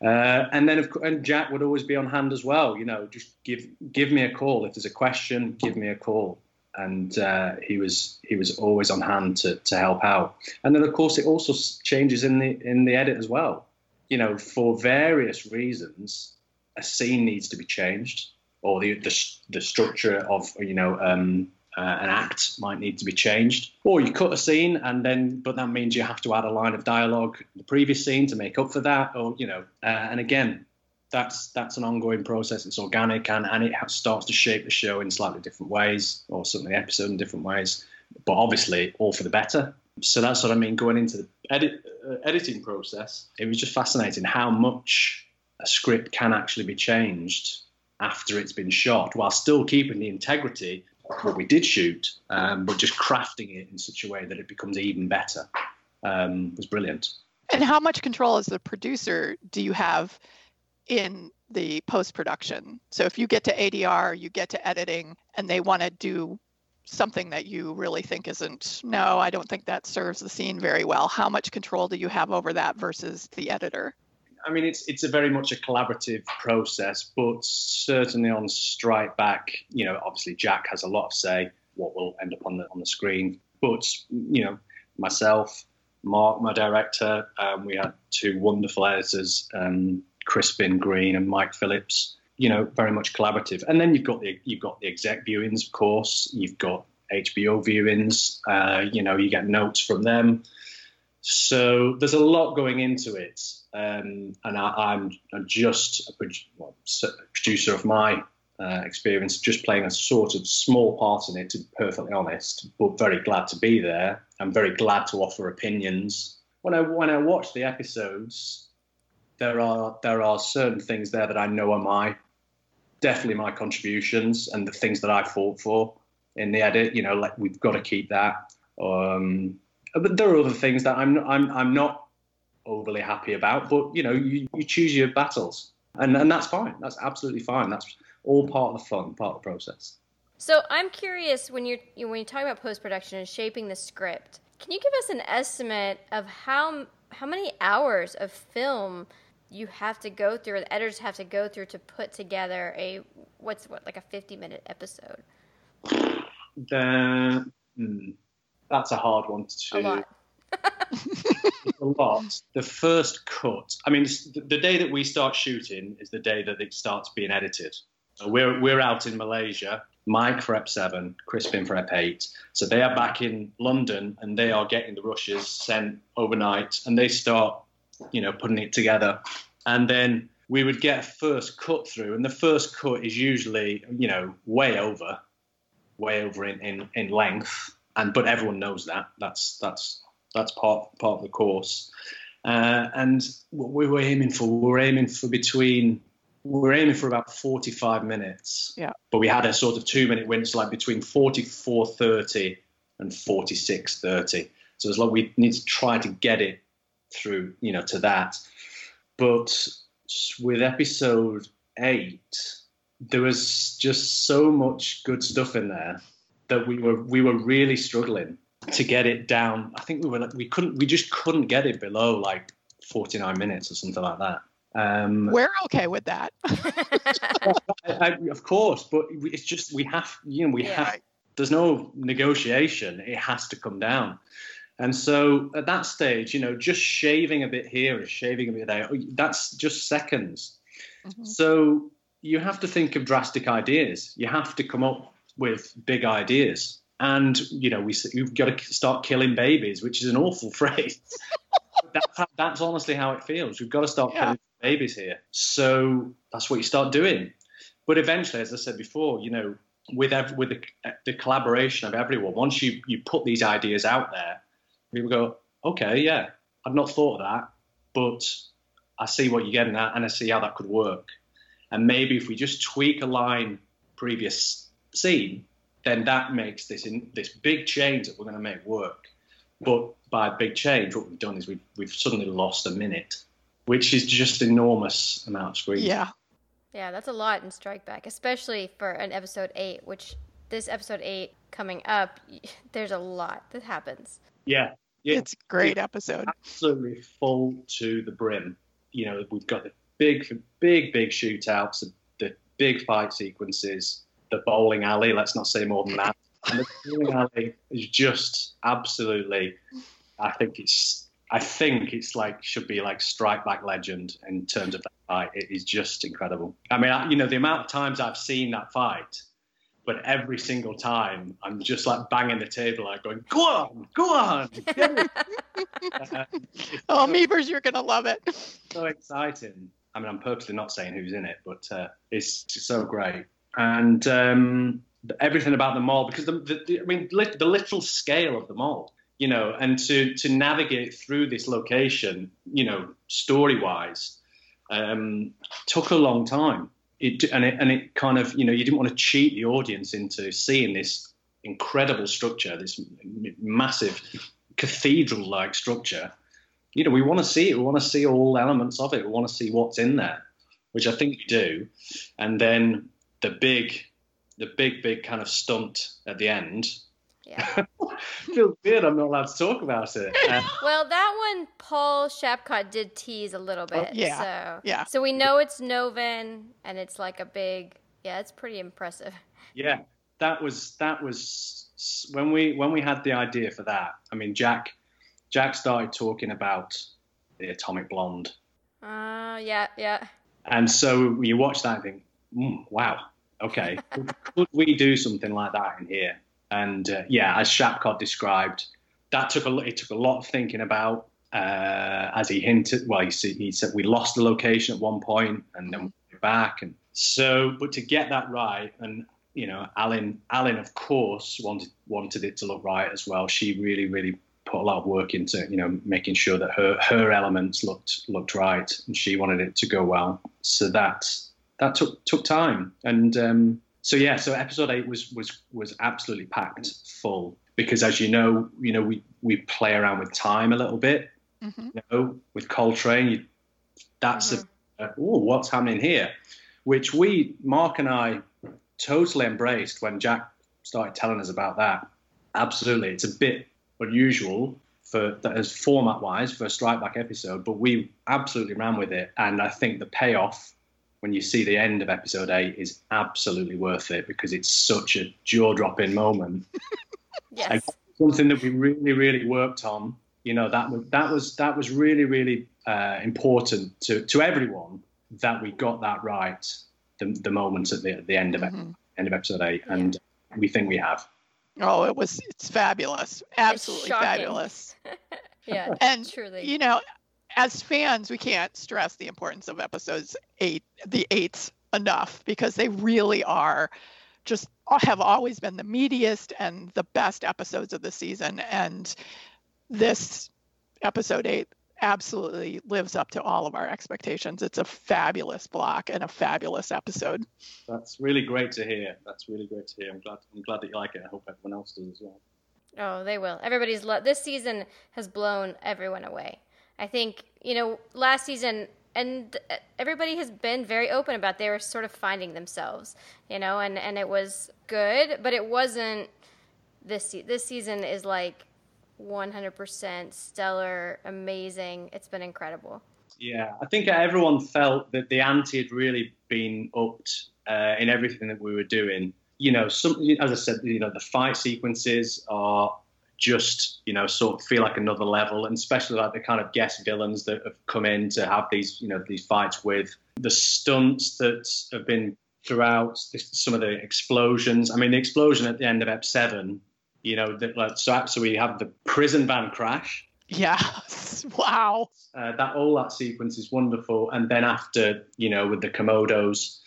And Jack would always be on hand as well. You know, just give me a call if there's a question. Give me a call. and he was always on hand to help out. And then of course it also changes in the edit as well. You know, for various reasons, a scene needs to be changed, or the structure of an act might need to be changed, or you cut a scene but that means you have to add a line of dialogue in the previous scene to make up for that, or and again, that's an ongoing process. It's organic and it starts to shape the show in slightly different ways, or certainly the episode in different ways, but obviously all for the better. So that's what I mean going into the editing process. It was just fascinating how much a script can actually be changed after it's been shot, while still keeping the integrity of what we did shoot, but just crafting it in such a way that it becomes even better. Was brilliant. And how much control as the producer do you have in the post-production? So if you get to ADR, you get to editing, and they want to do something that you really think I don't think that serves the scene very well. How much control do you have over that versus the editor? I mean, it's a very much a collaborative process, but certainly on Strike Back, obviously Jack has a lot of say what will end up on the screen. But, myself, Mark, my director, we had two wonderful editors, Crispin Green and Mike Phillips, very much collaborative. And then you've got the exec viewings, of course. You've got HBO viewings. You get notes from them. So there's a lot going into it. And I'm just a producer of my experience, just playing a sort of small part in it, to be perfectly honest, but very glad to be there. I'm very glad to offer opinions. When I watch the episodes, there are certain things there that I know are definitely my contributions and the things that I fought for in the edit. Like we've got to keep that. But there are other things that I'm not overly happy about. But you choose your battles, and that's fine. That's absolutely fine. That's all part of the fun, part of the process. So I'm curious, when you talk about post-production and shaping the script, can you give us an estimate of how many hours of film you have to go through, or the editors have to go through, to put together like a 50-minute episode? That's a hard one to. A lot. A lot. The first cut. I mean, the day that we start shooting is the day that it starts being edited. So we're out in Malaysia. Mike for Ep 7, Crispin for Ep 8. So they are back in London and they are getting the rushes sent overnight, and they start, putting it together. And then we would get a first cut through, and the first cut is usually, way over in length. But everyone knows that. That's part of the course. And what we were aiming for about 45 minutes. Yeah. But we had a sort of 2-minute window, like between 44:30 and 46:30. So it's like we need to try to get it through, to that. But with episode 8, there was just so much good stuff in there that we were really struggling to get it down. I think we just couldn't get it below like 49 minutes or something like that. We're okay with that. Of course, but it's just we have. There's no negotiation. It has to come down. And so at that stage, just shaving a bit here and shaving a bit there, that's just seconds. Mm-hmm. So you have to think of drastic ideas. You have to come up with big ideas. And, you've got to start killing babies, which is an awful phrase. That's honestly how it feels. We've got to start killing babies here. So that's what you start doing. But eventually, as I said before, with the collaboration of everyone, once you put these ideas out there, people go, okay, yeah, I've not thought of that, but I see what you're getting at and I see how that could work. And maybe if we just tweak a line previous scene, then that makes this big change that we're going to make work. But by a big change, what we've done is we've suddenly lost a minute, which is just enormous amount of screen. Yeah, that's a lot in Strike Back, especially for an episode 8, which this episode 8 coming up, there's a lot that happens. Yeah. It's a great episode. Absolutely full to the brim. We've got the big shootouts, the big fight sequences, the bowling alley, let's not say more than that. And the bowling alley is just absolutely, I think it's like, should be like strike back legend in terms of that fight. It is just incredible. I mean, the amount of times I've seen that fight, but every single time I'm just like banging the table, like going, go on. Oh, Meebers, you're going to love it. So exciting. I mean, I'm purposely not saying who's in it, but it's so great. And everything about the mall, because the literal scale of the mall, you know, and to navigate through this location, you know, story-wise, took a long time. It kind of, you know, you didn't want to cheat the audience into seeing this incredible structure, this massive cathedral-like structure. You know, we want to see it. We want to see all elements of it. We want to see what's in there, which I think you do. And then the big kind of stunt at the end. Yeah. Feels weird I'm not allowed to talk about it. Well, that one Paul Shapcott did tease a little bit. Oh, yeah. So, yeah. So we know it's Novin, and it's like a big, yeah, it's pretty impressive. Yeah. That was when we had the idea for that. I mean, Jack started talking about the Atomic Blonde. Yeah. And so you watch that and think, wow, okay. Could we do something like that in here? And as Shapcott described, that took a lot of thinking about. As he hinted, he said we lost the location at one point, and then we went back. And so, but to get that right, and you know, Alan, of course, wanted it to look right as well. She really, really put a lot of work into, you know, making sure that her elements looked right, and she wanted it to go well. So that took time, and. So episode 8 was absolutely packed full because, as you know, we play around with time a little bit. Mm-hmm. You know, with Coltrane, that's what's happening here, which Mark and I totally embraced when Jack started telling us about that. Absolutely, it's a bit unusual for that as format wise for a strike back episode, but we absolutely ran with it, and I think the payoff, when you see the end of episode 8, is absolutely worth it because it's such a jaw-dropping moment. Yes, and something that we really, really worked on. You know, that was really, really important to everyone that we got that right. The moments at the end of episode 8, and we think we have. Oh, it's fabulous, absolutely fabulous. Yeah, and truly, you know. As fans, we can't stress the importance of episodes 8, the 8s enough, because they really are just have always been the meatiest and the best episodes of the season. And this episode 8 absolutely lives up to all of our expectations. It's a fabulous block and a fabulous episode. That's really great to hear. I'm glad that you like it. I hope everyone else does as well. Oh, they will. Everybody's this season has blown everyone away. I think, you know, last season, and everybody has been very open about they were sort of finding themselves, you know, and it was good, but it wasn't this season is like 100% stellar, amazing. It's been incredible. Yeah, I think everyone felt that the ante had really been upped in everything that we were doing. You know, as I said, you know, the fight sequences are just, you know, sort of feel like another level, and especially like the kind of guest villains that have come in to have these, you know, these fights with the stunts that have been throughout some of the explosions. I mean, the explosion at the end of Ep 7, you know, so we have the prison van crash. Yeah. Wow. That sequence is wonderful. And then after, you know, with the Komodos,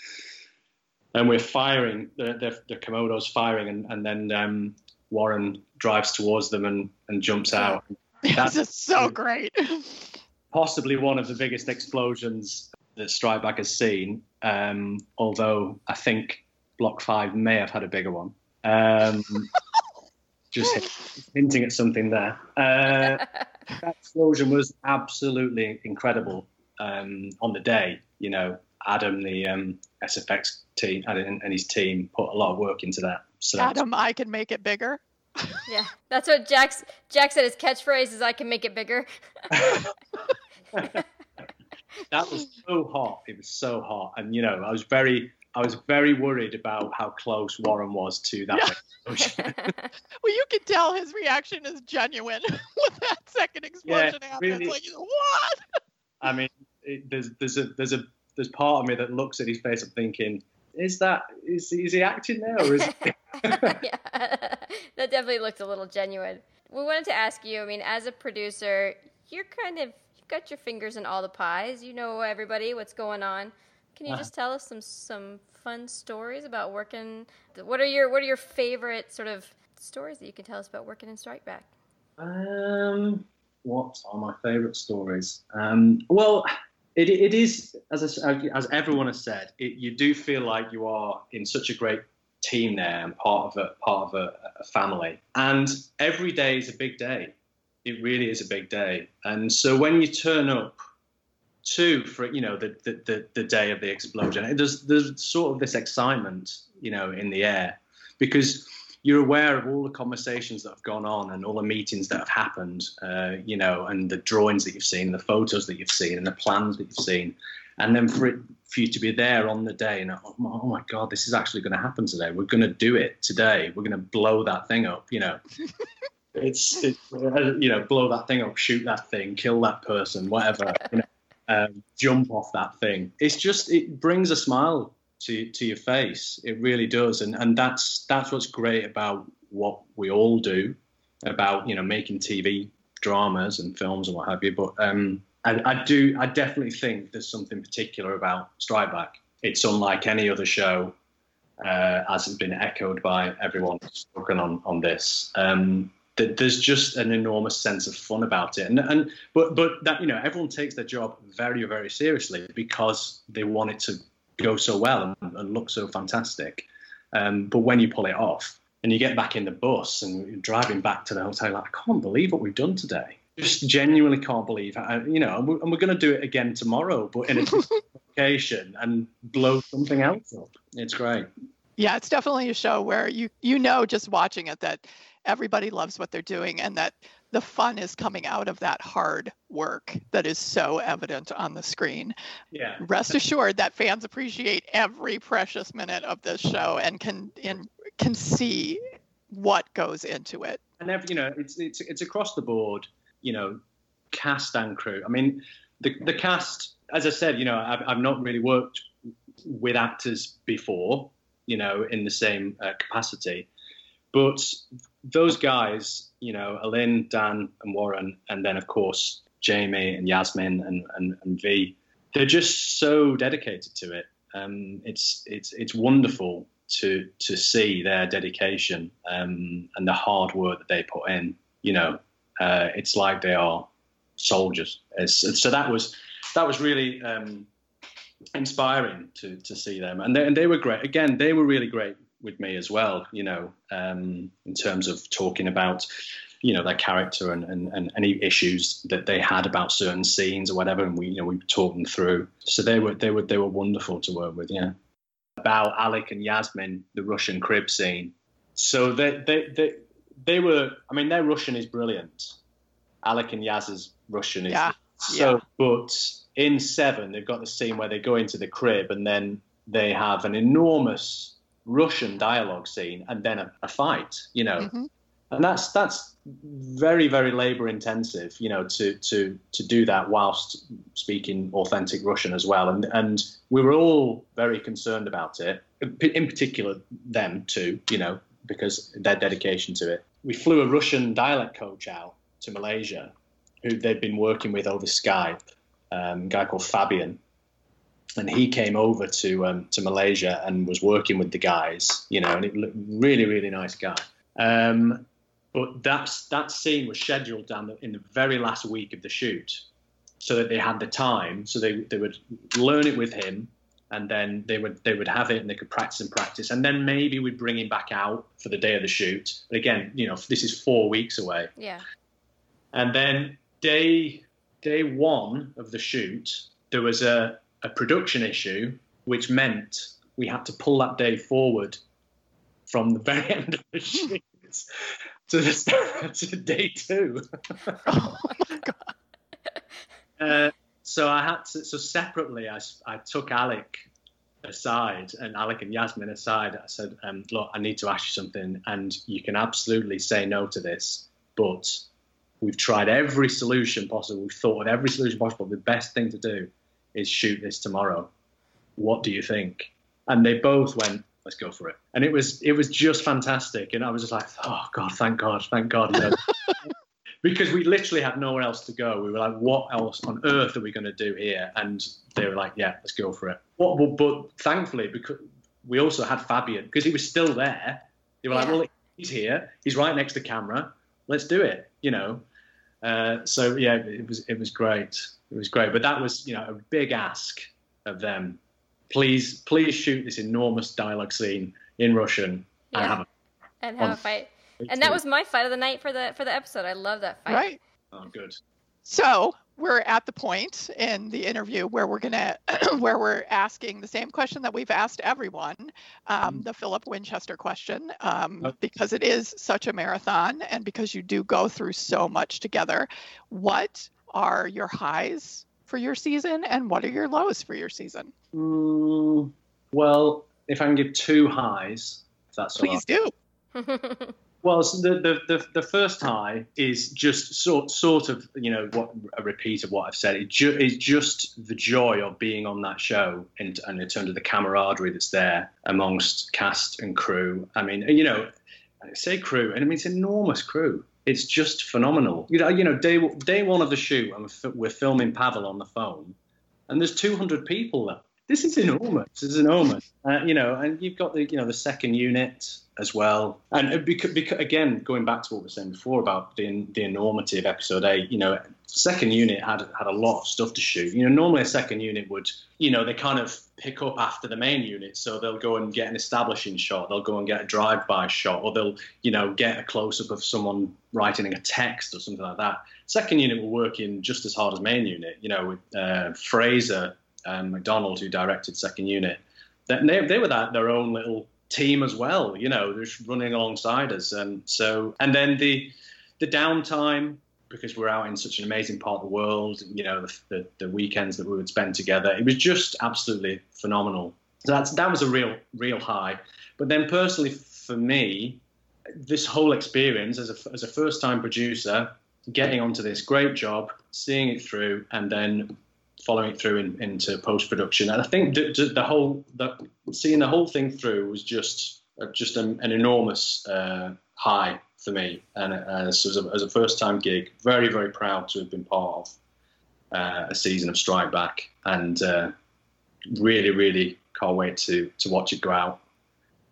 and we're firing, the Komodos firing, and then Warren drives towards them and jumps out. That's just so great. Possibly one of the biggest explosions that Strike Back has seen, although I think Block 5 may have had a bigger one. Just hinting at something there. That explosion was absolutely incredible on the day. You know, Adam, the SFX team, and his team put a lot of work into that. So Adam, I can make it bigger. Yeah, that's what Jack said. His catchphrase is, "I can make it bigger." That was so hot. It was so hot, and you know, I was very I was very worried about how close Warren was to that explosion. Well, you can tell his reaction is genuine when that second explosion happens. Really, like, what? I mean, there's part of me that looks at his face and thinking, is he acting there, or is he? Yeah, that definitely looked a little genuine. We wanted to ask you, I mean, as a producer, you're kind of, you've got your fingers in all the pies. You know everybody, what's going on. Can you just tell us some fun stories about working? What are your favorite sort of stories that you can tell us about working in Strike Back? What are my favorite stories? Well, it is, as everyone has said, you do feel like you are in such a great team there and part of a family. And every day is a big day. It really is a big day. And so when you turn up for the day of the explosion, there's sort of this excitement, in the air, because you're aware of all the conversations that have gone on and all the meetings that have happened, and the drawings that you've seen, the photos that you've seen, and the plans that you've seen, and then for you to be there on the day and oh my God, this is actually going to happen today. We're going to do it today. We're going to blow that thing up, blow that thing up, shoot that thing, kill that person, whatever. Jump off that thing. It brings a smile to your face. It really does, and that's what's great about what we all do, about making TV dramas and films and what have you. But I definitely think there's something particular about Strike Back. It's unlike any other show, as has been echoed by everyone working on this. There's just an enormous sense of fun about it, but that everyone takes their job very, very seriously because they want it to go so well and look so fantastic. But when you pull it off and you get back in the bus and you're driving back to the hotel, like, I can't believe what we've done today. Just genuinely can't believe, and we're going to do it again tomorrow, but in a different location and blow something else up. It's great. Yeah, it's definitely a show where just watching it that everybody loves what they're doing and that the fun is coming out of that hard work that is so evident on the screen. Yeah. Rest assured that fans appreciate every precious minute of this show and can see what goes into it. And it's across the board, cast and crew. I mean, the cast, as I said, I've not really worked with actors before, in the same capacity. But those guys, Aylin, Dan and Warren, and then, of course, Jamie and Yasmin and V, they're just so dedicated to it. It's wonderful to see their dedication and the hard work that they put in. It's like they are soldiers. So that was really inspiring to see them. And they were great. Again, they were really great with me as well, in terms of talking about, their character and any issues that they had about certain scenes or whatever. And we talked them through. So they were wonderful to work with. Yeah. About Alec and Yasmin, the Russian crib scene. So they were, I mean, their Russian is brilliant. Alec and Yaz's Russian is but in Seven, they've got the scene where they go into the crib and then they have an enormous Russian dialogue scene and then a fight, mm-hmm. And that's very, very labor intensive, to do that whilst speaking authentic Russian as well. And we were all very concerned about it, in particular them too, because their dedication to it. We flew a Russian dialect coach out to Malaysia who they'd been working with over Skype, a guy called Fabian. And he came over to Malaysia and was working with the guys, and it looked really, really nice guy. But that scene was scheduled in the very last week of the shoot so that they had the time. So they would learn it with him and then they would have it and they could practice. And then maybe we'd bring him back out for the day of the shoot. But again, this is 4 weeks away. Yeah. And then day one of the shoot, there was a production issue, which meant we had to pull that day forward from the very end of the shoot to day two. Oh my God. So separately, I took Alec aside, and Alec and Yasmin aside, I said, look, I need to ask you something, and you can absolutely say no to this, but we've tried every solution possible. We've thought of every solution possible. The best thing to do is shoot this tomorrow. What do you think? And they both went, let's go for it. And it was just fantastic. And I was just like, oh, God, thank God. You know? Because we literally had nowhere else to go. We were like, what else on earth are we going to do here? And they were like, yeah, let's go for it. But thankfully, because we also had Fabian, because he was still there. They were like, well, he's here. He's right next to camera. Let's do it, you know. So, yeah, it was great. It was great. But that was, you know, a big ask of them. Please shoot this enormous dialogue scene in Russian and have a fight. And that was my fight of the night for the episode. I love that fight. Right. Oh, good. So we're at the point in the interview where we're asking the same question that we've asked everyone, the Philip Winchester question, because it is such a marathon and because you do go through so much together. What are your highs for your season, and what are your lows for your season? Well, if I can give two highs, if that's all right. Please do. Well, so the first high is just sort of, you know, what a repeat of what I've said. It's just the joy of being on that show, and in terms of the camaraderie that's there amongst cast and crew. I mean, you know, I say crew, and I mean it's an enormous crew. It's just phenomenal. You know, day one of the shoot, and we're filming Pavel on the phone, and there's 200 people there. This is enormous. You know, and you've got the second unit as well. And because again, going back to what we were saying before about the enormity of episode 8, you know, second unit had a lot of stuff to shoot. You know, normally a second unit would, you know, they kind of pick up after the main unit. So they'll go and get an establishing shot. They'll go and get a drive-by shot, or they'll, you know, get a close-up of someone writing a text or something like that. Second unit were working just as hard as main unit, you know, with Fraser and McDonald, who directed second unit. They were their own little team as well, you know, just running alongside us. And then the downtime, because we're out in such an amazing part of the world, you know, the weekends that we would spend together, it was just absolutely phenomenal. So that was a real high. But then personally for me, this whole experience as a first-time producer, getting onto this great job, seeing it through, and then following it through into post-production. And I think seeing the whole thing through was just an enormous high for me. And so as a first-time gig, very, very proud to have been part of a season of Strike Back, and really, really can't wait to watch it go out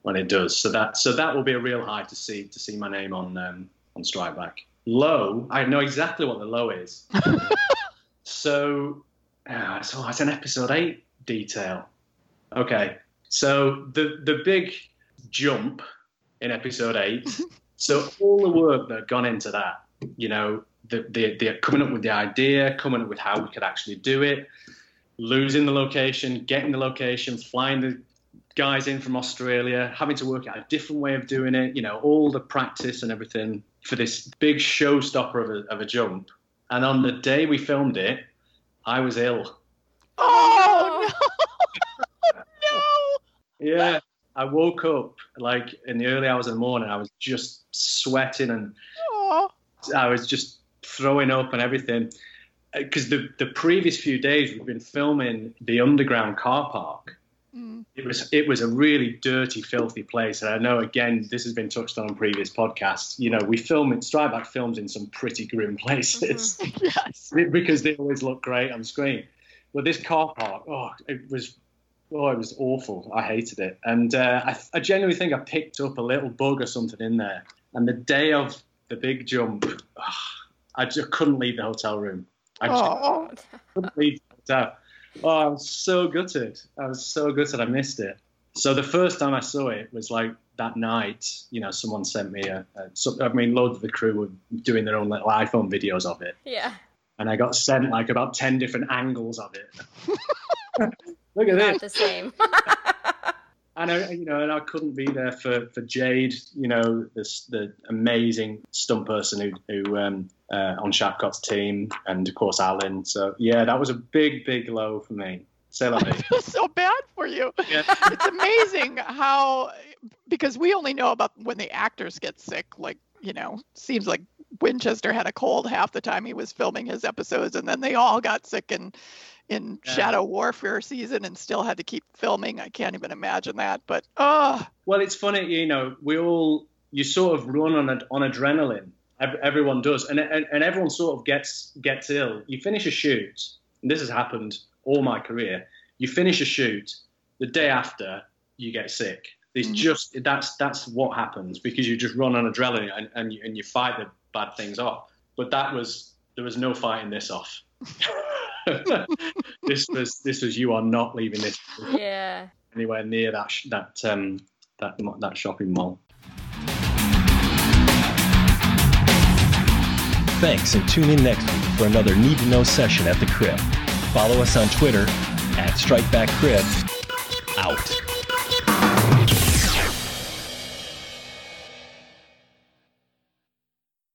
when it does. So that will be a real high to see my name on Strike Back. Low, I know exactly what the low is. So it's an episode 8 detail. Okay, so the big jump in episode 8. So all the work that had gone into that, you know, the coming up with the idea, coming up with how we could actually do it, losing the location, getting the location, flying the guys in from Australia, having to work out a different way of doing it, you know, all the practice and everything for this big showstopper of a jump. And on the day we filmed it, I was ill. Oh, no. No. Yeah, I woke up like in the early hours of the morning. I was just sweating and I was just throwing up and everything. Because the previous few days we've been filming the underground car park. Mm. It was a really dirty, filthy place. And I know, again, this has been touched on previous podcasts. You know, we film in Strike Back films in some pretty grim places. Mm-hmm. Yes. Because they always look great on screen. But this car park, it was awful. I hated it. And I genuinely think I picked up a little bug or something in there. And the day of the big jump, I just couldn't leave the hotel room. Couldn't leave the hotel. Oh, I was so gutted. I missed it. So the first time I saw it was like that night, you know, someone sent me loads of the crew were doing their own little iPhone videos of it. Yeah. And I got sent like about 10 different angles of it. Look at this. Not the same. And I couldn't be there for Jade, you know, the amazing stunt person who on Shapcott's team, and of course Alan. So yeah, that was a big, big low for me. I feel so bad for you. Yeah. It's amazing how, because we only know about when the actors get sick, like, you know, seems like Winchester had a cold half the time he was filming his episodes, and then they all got sick in Shadow Warfare season and still had to keep filming. I can't even imagine that, but well, it's funny, you know, we all, you sort of run on adrenaline. Everyone does, and everyone sort of gets ill. You finish a shoot, and this has happened all my career. You finish a shoot, the day after you get sick. It's just that's what happens, because you just run on adrenaline and you fight the bad things off. But there was no fighting this off. this was you are not leaving this anywhere near that shopping mall. Thanks, and tune in next week for another Need to Know session at the crib. Follow us on Twitter @StrikeBackCrib. Out.